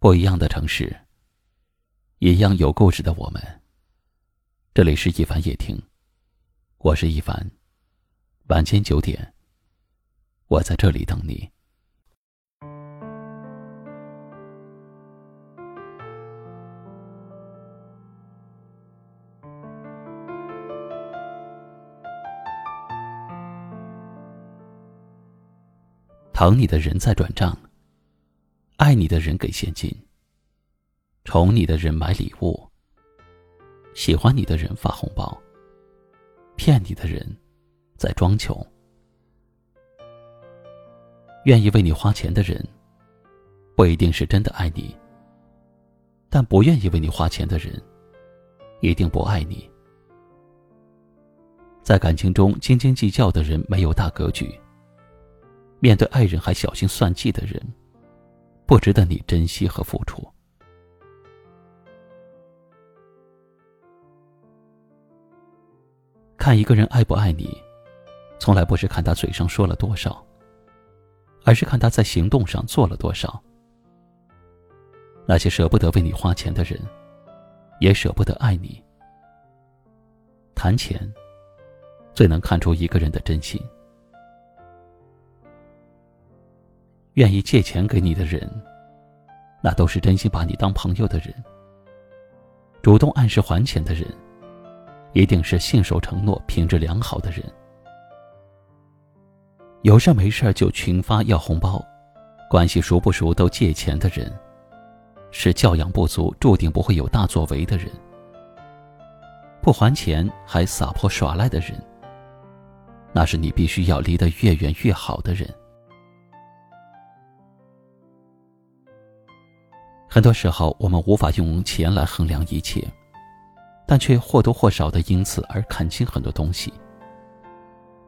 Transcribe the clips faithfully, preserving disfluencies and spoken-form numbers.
不一样的城市，一样有故事的我们。这里是一凡夜听，我是一凡，晚间九点，我在这里等你。疼你的人在转账，爱你的人给现金，宠你的人买礼物，喜欢你的人发红包，骗你的人在装穷，愿意为你花钱的人不一定是真的爱你，但不愿意为你花钱的人一定不爱你。在感情中斤斤计较的人没有大格局，面对爱人还小心算计的人，不值得你珍惜和付出。看一个人爱不爱你，从来不是看他嘴上说了多少，而是看他在行动上做了多少。那些舍不得为你花钱的人，也舍不得爱你。谈钱，最能看出一个人的真心。愿意借钱给你的人，那都是真心把你当朋友的人。主动按时还钱的人，一定是信守承诺、品质良好的人。有事没事就群发要红包，关系熟不熟都借钱的人，是教养不足、注定不会有大作为的人。不还钱还撒泼耍赖的人，那是你必须要离得越远越好的人。很多时候我们无法用钱来衡量一切，但却或多或少地因此而看清很多东西。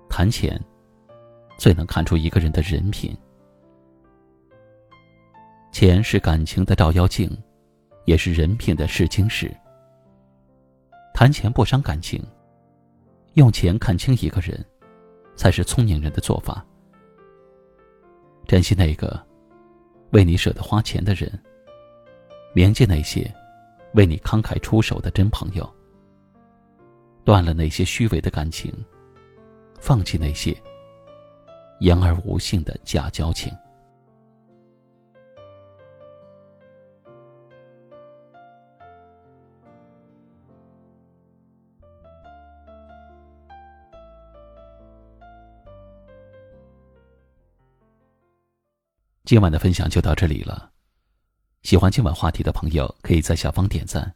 谈钱，最能看出一个人的人品。钱是感情的照妖镜，也是人品的试金石。谈钱不伤感情，用钱看清一个人，才是聪明人的做法。珍惜那个为你舍得花钱的人，铭记那些为你慷慨出手的真朋友，断了那些虚伪的感情，放弃那些言而无信的假交情。今晚的分享就到这里了。喜欢今晚话题的朋友，可以在下方点赞，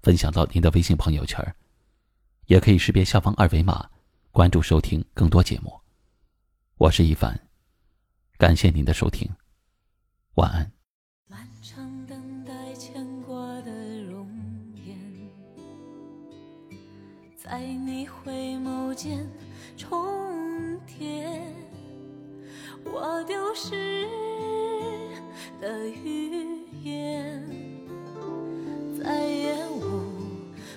分享到您的微信朋友圈，也可以识别下方二维码，关注收听更多节目。我是一凡，感谢您的收听，晚安。漫长等待牵挂的容颜，在你回眸间重叠，我丢失的语言，再也无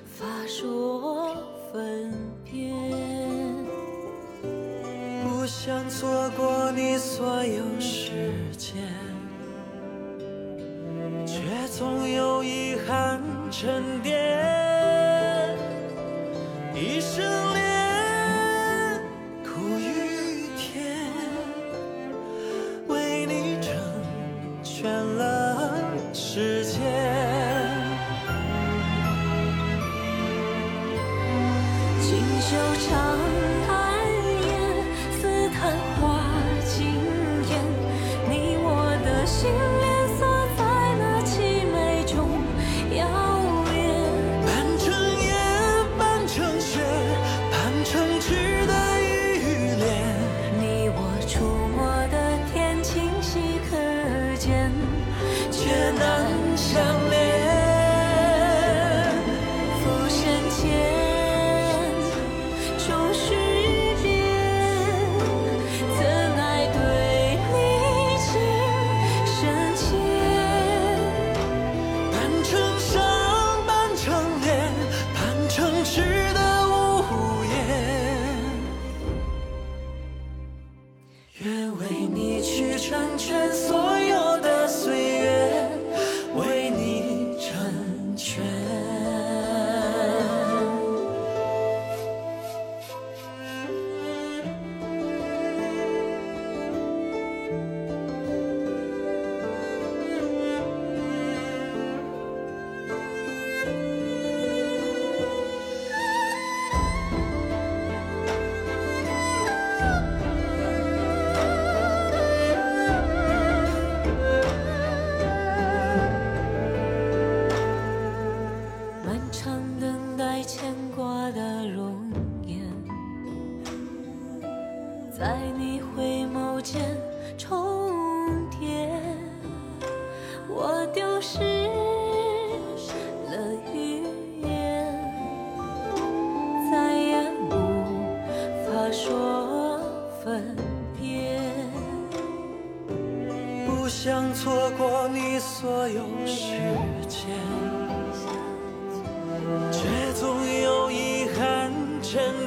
法说分别。不想错过你所有时间，却总有遗憾沉淀。一生恋，苦与甜，为你成全了世界。锦绣长安夜，似昙花惊艳，你我的心连锁在那凄美中摇曳。半城烟，半城雪，半城痴的雨恋，你我触摸的天清晰可见，却难相恋。浮生间，终须别，曾爱对你情深切。半城伤，半城恋，半城痴的无言，愿为你去成全所有的岁月。丢失了语言，再也无法说分辨。不想错过你所有时间，却总有遗憾沉